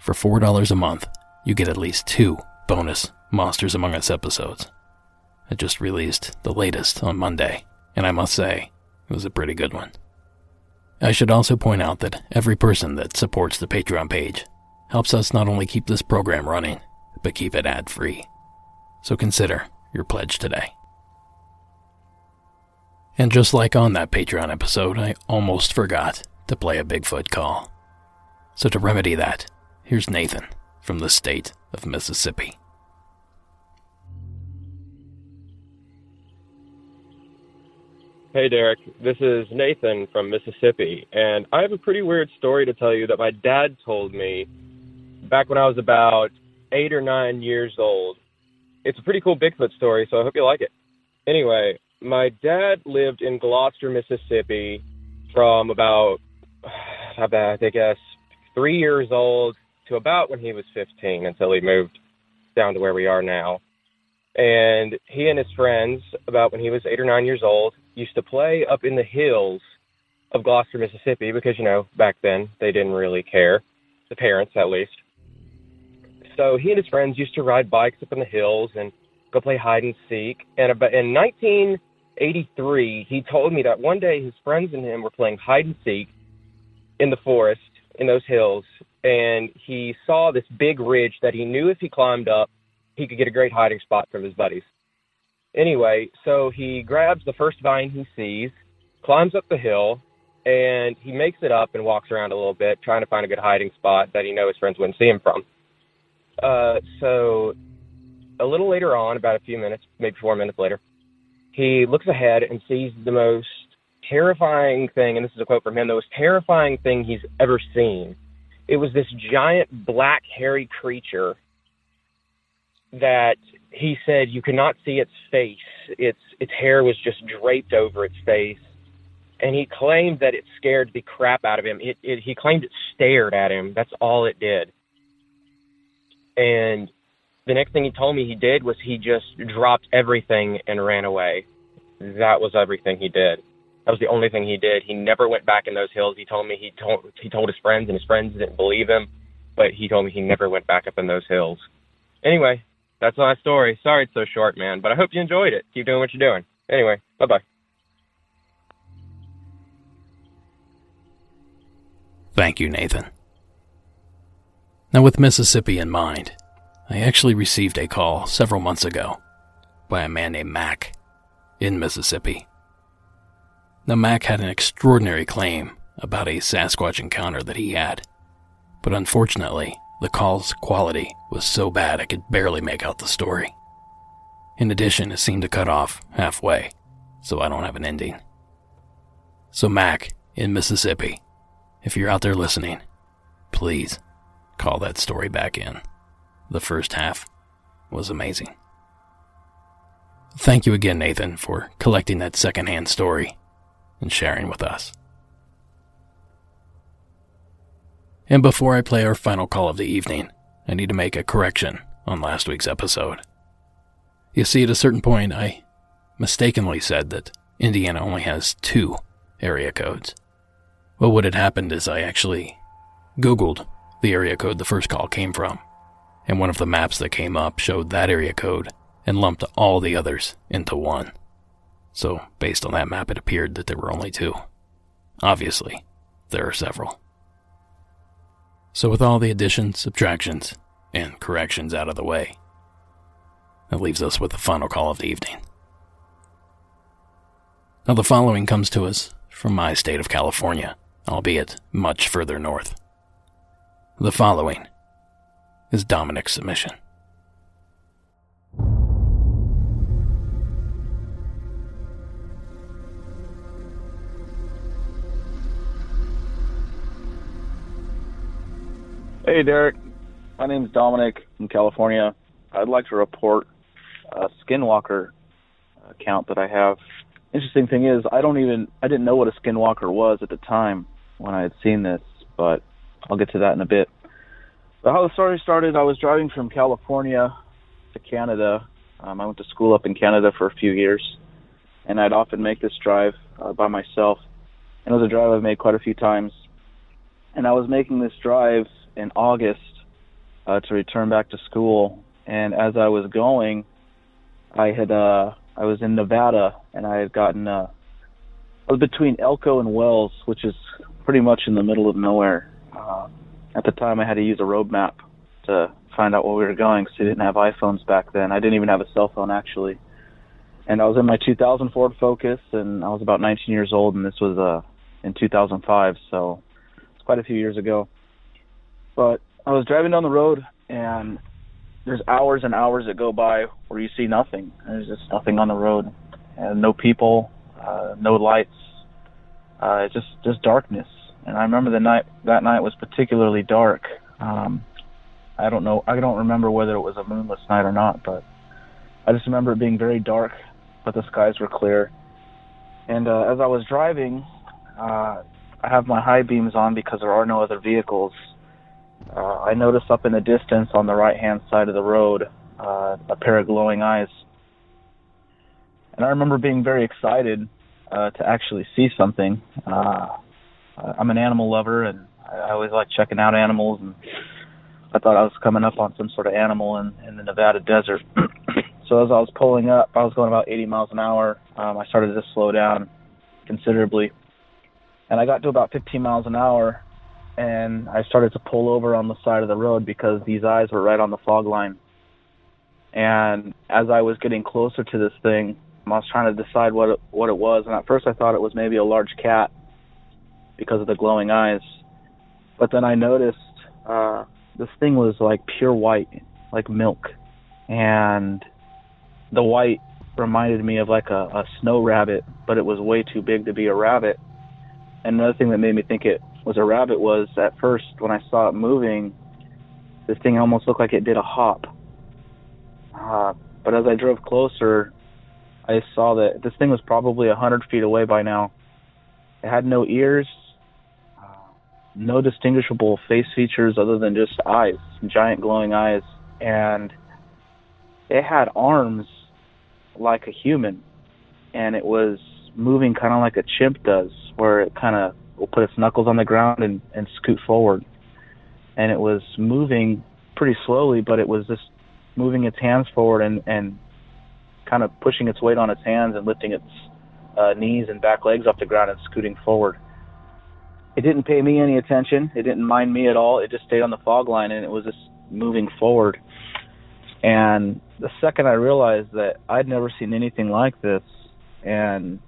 For $4 a month, you get at least 2 bonus Monsters Among Us episodes. I just released the latest on Monday, and I must say, it was a pretty good one. I should also point out that every person that supports the Patreon page helps us not only keep this program running, but keep it ad-free. So consider your pledge today. And just like on that Patreon episode, I almost forgot to play a Bigfoot call. So to remedy that, here's Nathan from the state of Mississippi. Hey, Derek. This is Nathan from Mississippi, and I have a pretty weird story to tell you that my dad told me back when I was about 8 or 9 years old. It's a pretty cool Bigfoot story, so I hope you like it. Anyway, my dad lived in Gloucester, Mississippi from about, I guess, 3 years old to about when he was 15 until he moved down to where we are now. And he and his friends, about when he was 8 or 9 years old, used to play up in the hills of Gloucester, Mississippi, because, you know, back then they didn't really care, the parents at least. So he and his friends used to ride bikes up in the hills and go play hide and seek. And about in 1983, he told me that one day his friends and him were playing hide and seek in the forest, in those hills, and he saw this big ridge that he knew if he climbed up, he could get a great hiding spot from his buddies. Anyway, so he grabs the first vine he sees, climbs up the hill, and he makes it up and walks around a little bit, trying to find a good hiding spot that he knows his friends wouldn't see him from. So a little later on, about a few minutes, maybe 4 minutes later, he looks ahead and sees the most terrifying thing, and this is a quote from him, the most terrifying thing he's ever seen. It was this giant black hairy creature that he said you could not see its face. Its hair was just draped over its face, and he claimed that it scared the crap out of him. He claimed it stared at him. That's all it did. And the next thing he told me he did was he just dropped everything and ran away. That was everything he did. That was the only thing he did. He never went back in those hills. He told me he told his friends, and his friends didn't believe him, but he told me he never went back up in those hills. Anyway, that's my story. Sorry it's so short, man, but I hope you enjoyed it. Keep doing what you're doing. Anyway, bye-bye. Thank you, Nathan. Now, with Mississippi in mind, I actually received a call several months ago by a man named Mac in Mississippi. Now, Mac had an extraordinary claim about a Sasquatch encounter that he had, but unfortunately, the call's quality was so bad I could barely make out the story. In addition, it seemed to cut off halfway, so I don't have an ending. So Mac, in Mississippi, if you're out there listening, please call that story back in. The first half was amazing. Thank you again, Nathan, for collecting that secondhand story and sharing with us. And before I play our final call of the evening, I need to make a correction on last week's episode. You see, at a certain point, I mistakenly said that Indiana only has 2 area codes. But what had happened is I actually Googled the area code the first call came from, and one of the maps that came up showed that area code and lumped all the others into one. So, based on that map, it appeared that there were only two. Obviously, there are several. So with all the additions, subtractions, and corrections out of the way, that leaves us with the final call of the evening. Now the following comes to us from my state of California, albeit much further north. The following is Dominic's submission. Hey Derek, my name is Dominic from California. I'd like to report a skinwalker account that I have. Interesting thing is, I didn't know what a skinwalker was at the time when I had seen this, but I'll get to that in a bit. So how the story started, I was driving from California to Canada. I went to school up in Canada for a few years, and I'd often make this drive by myself. And it was a drive I've made quite a few times. And I was making this drive in August to return back to school, and as I was going, I was in Nevada, and I had gotten I was between Elko and Wells, which is pretty much in the middle of nowhere. At the time, I had to use a road map to find out where we were going, because we didn't have iPhones back then. I didn't even have a cell phone, actually. And I was in my 2000 Ford Focus, and I was about 19 years old, and this was in 2005, so it's quite a few years ago. But I was driving down the road, and there's hours and hours that go by where you see nothing. There's just nothing on the road, and no people, no lights, just darkness. And I remember that night was particularly dark. I don't remember whether it was a moonless night or not, but I just remember it being very dark, but the skies were clear. And as I was driving, I have my high beams on because there are no other vehicles. I noticed up in the distance on the right-hand side of the road a pair of glowing eyes. And I remember being very excited to actually see something. I'm an animal lover, and I always like checking out animals. And I thought I was coming up on some sort of animal in the Nevada desert. So as I was pulling up, I was going about 80 miles an hour. I started to slow down considerably. And I got to about 15 miles an hour, and I started to pull over on the side of the road because these eyes were right on the fog line. And as I was getting closer to this thing, I was trying to decide what it was. And at first I thought it was maybe a large cat because of the glowing eyes. But then I noticed this thing was like pure white, like milk. And the white reminded me of like a snow rabbit, but it was way too big to be a rabbit. And another thing that made me think it was a rabbit was, at first, when I saw it moving, this thing almost looked like it did a hop. But as I drove closer, I saw that this thing was probably 100 feet away by now. It had no ears, no distinguishable face features other than just eyes, giant glowing eyes. And it had arms like a human, and it was moving kind of like a chimp does, where it kind of will put its knuckles on the ground and scoot forward. And it was moving pretty slowly, but it was just moving its hands forward and kind of pushing its weight on its hands and lifting its knees and back legs off the ground and scooting forward. It didn't pay me any attention. It didn't mind me at all. It just stayed on the fog line, and it was just moving forward. And the second I realized that I'd never seen anything like this, and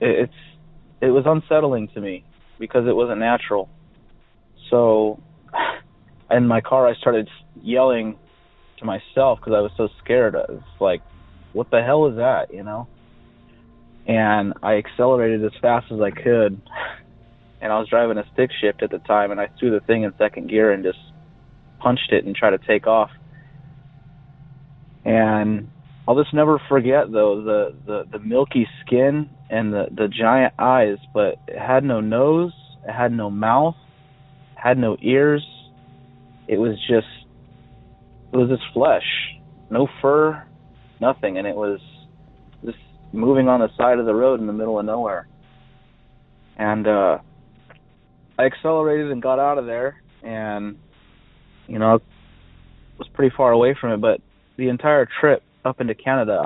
it was unsettling to me because it wasn't natural. So in my car, I started yelling to myself because I was so scared. I was like, what the hell is that, you know? And I accelerated as fast as I could. And I was driving a stick shift at the time, and I threw the thing in second gear and just punched it and tried to take off. And I'll just never forget, though, the milky skin and the giant eyes, but it had no nose, it had no mouth, it had no ears. It was just flesh, no fur, nothing, and it was just moving on the side of the road in the middle of nowhere. And I accelerated and got out of there, and, you know, I was pretty far away from it, but the entire trip up into Canada,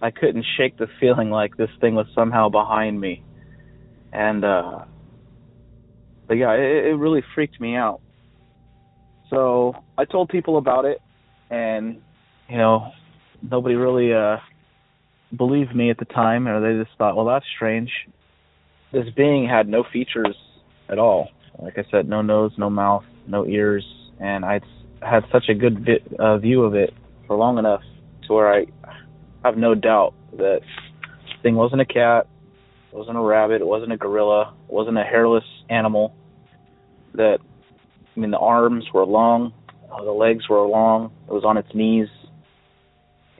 I couldn't shake the feeling like this thing was somehow behind me. And, but yeah, it really freaked me out. So I told people about it, and, you know, nobody really believed me at the time, or they just thought, well, that's strange. This being had no features at all. Like I said, no nose, no mouth, no ears, and I had such a good view of it for long enough to where I have no doubt that this thing wasn't a cat, it wasn't a rabbit, it wasn't a gorilla, it wasn't a hairless animal. That, I mean, the arms were long, the legs were long, it was on its knees,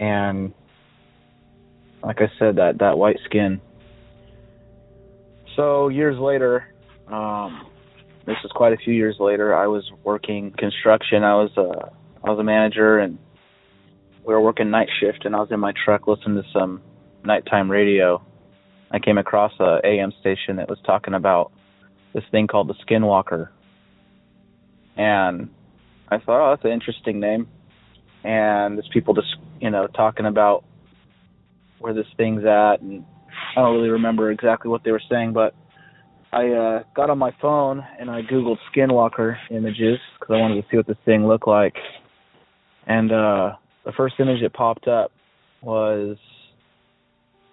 and like I said, that white skin. So years later, this was quite a few years later, I was working construction. I was a manager, and we were working night shift, and I was in my truck listening to some nighttime radio. I came across a AM station that was talking about this thing called the Skinwalker. And I thought, oh, that's an interesting name. And there's people just, you know, talking about where this thing's at, and I don't really remember exactly what they were saying, but I got on my phone and I Googled Skinwalker images because I wanted to see what this thing looked like. And the first image that popped up was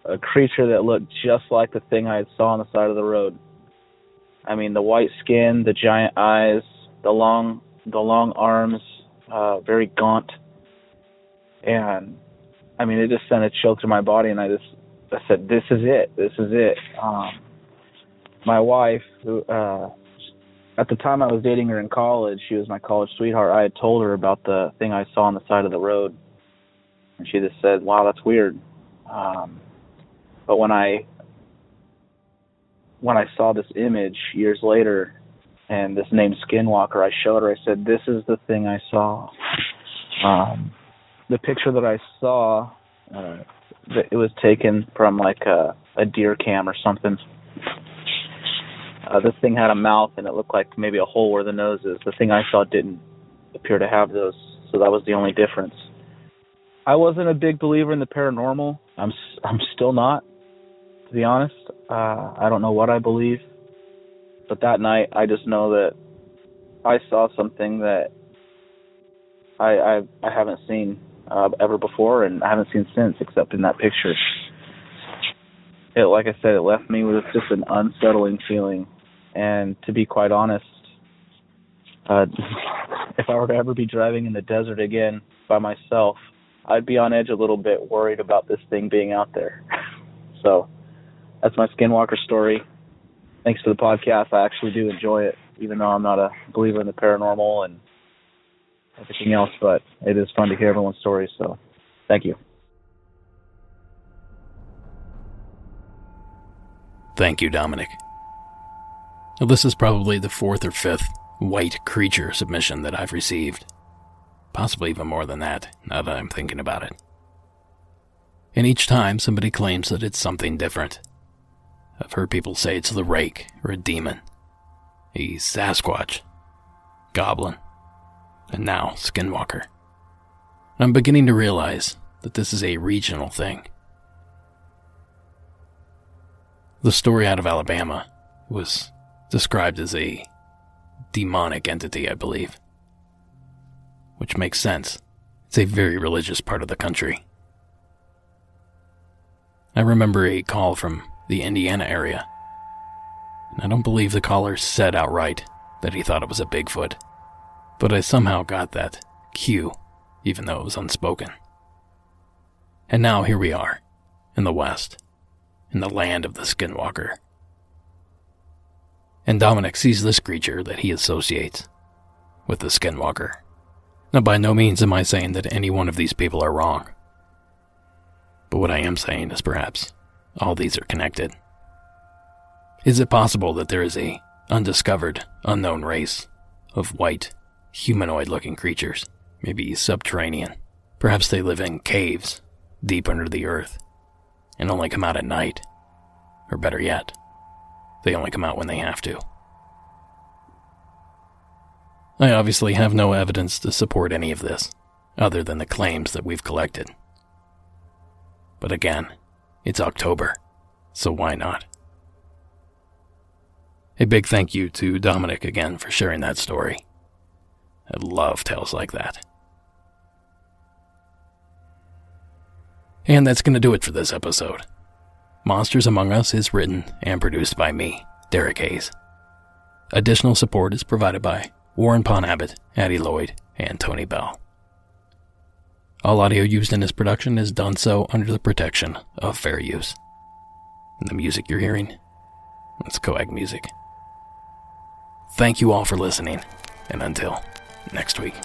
a creature that looked just like the thing I had saw on the side of the road. I mean, the white skin, the giant eyes, the long arms, very gaunt. And, I mean, it just sent a chill through my body, and I said, this is it. My wife, who, at the time I was dating her in college, she was my college sweetheart. I had told her about the thing I saw on the side of the road, and she just said, wow, that's weird. But when I saw this image years later and this name Skinwalker, I showed her, I said, this is the thing I saw. The picture that I saw, it was taken from like a deer cam or something. This thing had a mouth, and it looked like maybe a hole where the nose is. The thing I saw didn't appear to have those, so that was the only difference. I wasn't a big believer in the paranormal. I'm still not, to be honest. I don't know what I believe, but that night I just know that I saw something that I haven't seen ever before, and I haven't seen since, except in that picture. It, like I said, it left me with just an unsettling feeling. And to be quite honest, if I were to ever be driving in the desert again by myself, I'd be on edge a little bit, worried about this thing being out there. So that's my Skinwalker story. Thanks to the podcast, I actually do enjoy it, even though I'm not a believer in the paranormal and everything else, but it is fun to hear everyone's stories, so thank you. Thank you, Dominic. Now, this is probably the fourth or fifth white creature submission that I've received. Possibly even more than that, now that I'm thinking about it. And each time, somebody claims that it's something different. I've heard people say it's the Rake, or a demon, a Sasquatch, goblin, and now Skinwalker. And I'm beginning to realize that this is a regional thing. The story out of Alabama was described as a demonic entity, I believe, which makes sense. It's a very religious part of the country. I remember a call from the Indiana area, and I don't believe the caller said outright that he thought it was a Bigfoot, but I somehow got that cue, even though it was unspoken. And now here we are, in the West, in the land of the Skinwalker. And Dominic sees this creature that he associates with the Skinwalker. Now, by no means am I saying that any one of these people are wrong. But what I am saying is perhaps all these are connected. Is it possible that there is a undiscovered, unknown race of white, humanoid-looking creatures, maybe subterranean? Perhaps they live in caves deep under the earth and only come out at night, or better yet, They only come out when they have to. I obviously have no evidence to support any of this, other than the claims that we've collected. But again, it's October, so why not? A big thank you to Dominic again for sharing that story. I love tales like that. And that's going to do it for this episode. Monsters Among Us is written and produced by me, Derek Hayes. Additional support is provided by Warren Pond Abbott, Addie Lloyd, and Tony Bell. All audio used in this production is done so under the protection of fair use. And the music you're hearing, it's Coag music. Thank you all for listening, and until next week.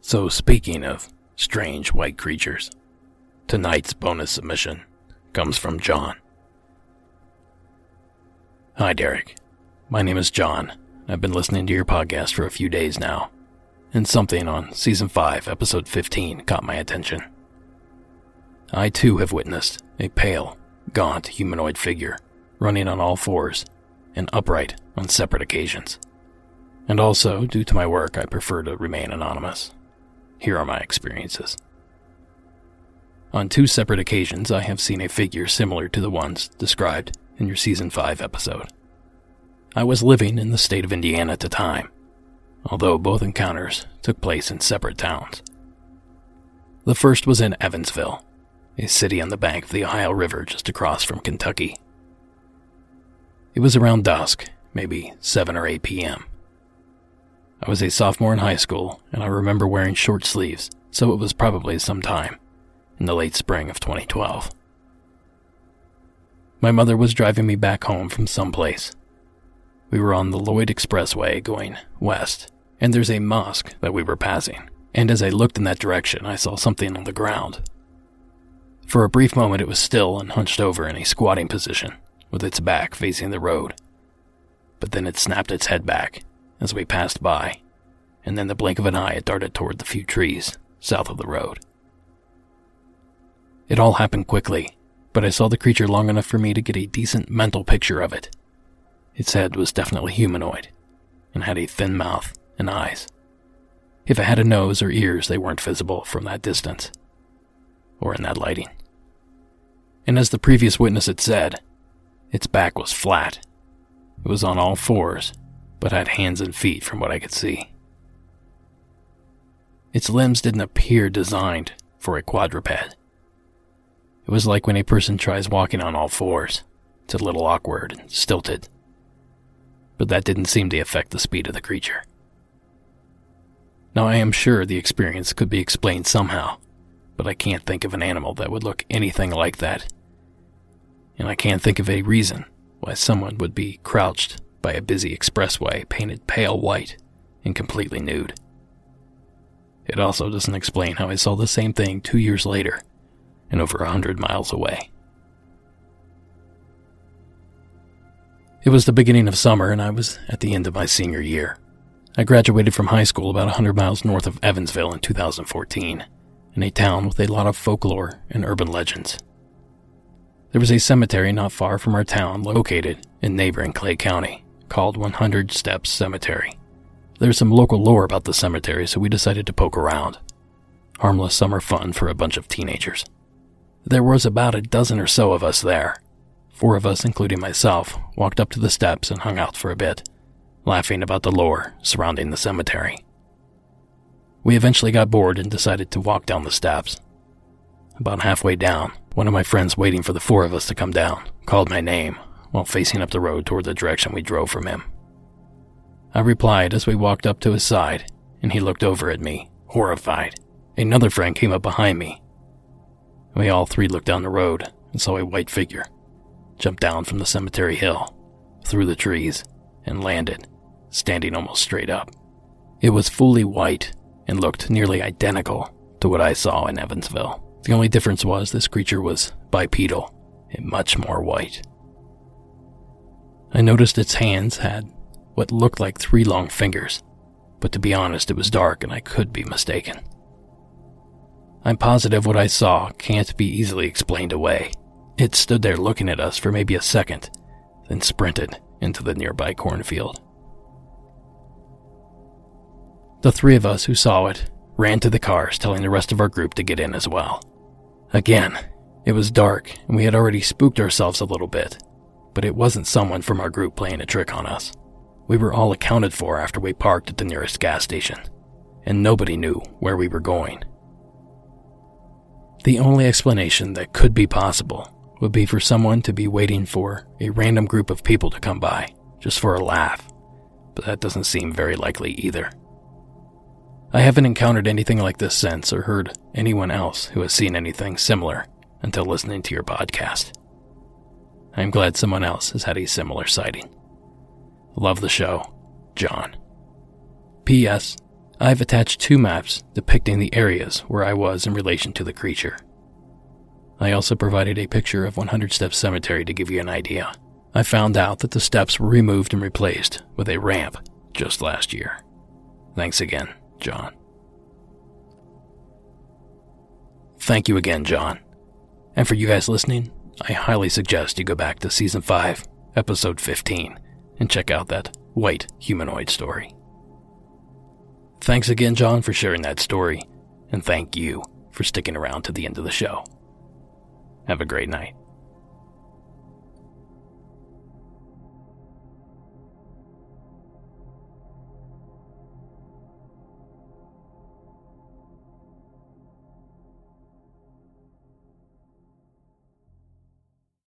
So speaking of strange white creatures, tonight's bonus submission comes from John. Hi Derek, my name is John. I've been listening to your podcast for a few days now, and something on Season 5, Episode 15 caught my attention. I too have witnessed a pale, gaunt humanoid figure running on all fours and upright on separate occasions. And also, due to my work, I prefer to remain anonymous. Here are my experiences. On two separate occasions, I have seen a figure similar to the ones described in your Season 5 episode. I was living in the state of Indiana at the time, although both encounters took place in separate towns. The first was in Evansville, a city on the bank of the Ohio River just across from Kentucky. It was around dusk, maybe 7 or 8 p.m., I was a sophomore in high school, and I remember wearing short sleeves, so it was probably sometime in the late spring of 2012. My mother was driving me back home from someplace. We were on the Lloyd Expressway going west, and there's a mosque that we were passing, and as I looked in that direction, I saw something on the ground. For a brief moment, it was still and hunched over in a squatting position, with its back facing the road. But then it snapped its head back as we passed by, and in the blink of an eye it darted toward the few trees south of the road. It all happened quickly, but I saw the creature long enough for me to get a decent mental picture of it. Its head was definitely humanoid, and had a thin mouth and eyes. If it had a nose or ears, they weren't visible from that distance, or in that lighting. And as the previous witness had said, its back was flat. It was on all fours, but had hands and feet from what I could see. Its limbs didn't appear designed for a quadruped. It was like when a person tries walking on all fours. It's a little awkward and stilted. But that didn't seem to affect the speed of the creature. Now I am sure the experience could be explained somehow, but I can't think of an animal that would look anything like that. And I can't think of a reason why someone would be crouched by a busy expressway painted pale white and completely nude. It also doesn't explain how I saw the same thing 2 years later and over 100 miles away. It was the beginning of summer and I was at the end of my senior year. I graduated from high school about 100 miles north of Evansville in 2014, in a town with a lot of folklore and urban legends. There was a cemetery not far from our town located in neighboring Clay County, called 100 Steps Cemetery. There's some local lore about the cemetery, so we decided to poke around. Harmless summer fun for a bunch of teenagers. There was about a dozen or so of us there. 4 of us, including myself, walked up to the steps and hung out for a bit, laughing about the lore surrounding the cemetery. We eventually got bored and decided to walk down the steps. About halfway down, one of my friends waiting for the four of us to come down called my name while facing up the road toward the direction we drove from him. I replied as we walked up to his side, and he looked over at me, horrified. Another friend came up behind me. We all three looked down the road and saw a white figure jump down from the cemetery hill, through the trees, and landed, standing almost straight up. It was fully white and looked nearly identical to what I saw in Evansville. The only difference was this creature was bipedal and much more white. I noticed its hands had what looked like three long fingers, but to be honest, it was dark and I could be mistaken. I'm positive what I saw can't be easily explained away. It stood there looking at us for maybe a second, then sprinted into the nearby cornfield. The three of us who saw it ran to the cars, telling the rest of our group to get in as well. Again, it was dark and we had already spooked ourselves a little bit, but it wasn't someone from our group playing a trick on us. We were all accounted for after we parked at the nearest gas station, and nobody knew where we were going. The only explanation that could be possible would be for someone to be waiting for a random group of people to come by, just for a laugh, but that doesn't seem very likely either. I haven't encountered anything like this since, or heard anyone else who has seen anything similar until listening to your podcast. I'm glad someone else has had a similar sighting. Love the show, John. P.S. I've attached two maps depicting the areas where I was in relation to the creature. I also provided a picture of 100 Steps Cemetery to give you an idea. I found out that the steps were removed and replaced with a ramp just last year. Thanks again, John. Thank you again, John. And for you guys listening, I highly suggest you go back to Season 5, Episode 15, and check out that white humanoid story. Thanks again, John, for sharing that story, and thank you for sticking around to the end of the show. Have a great night.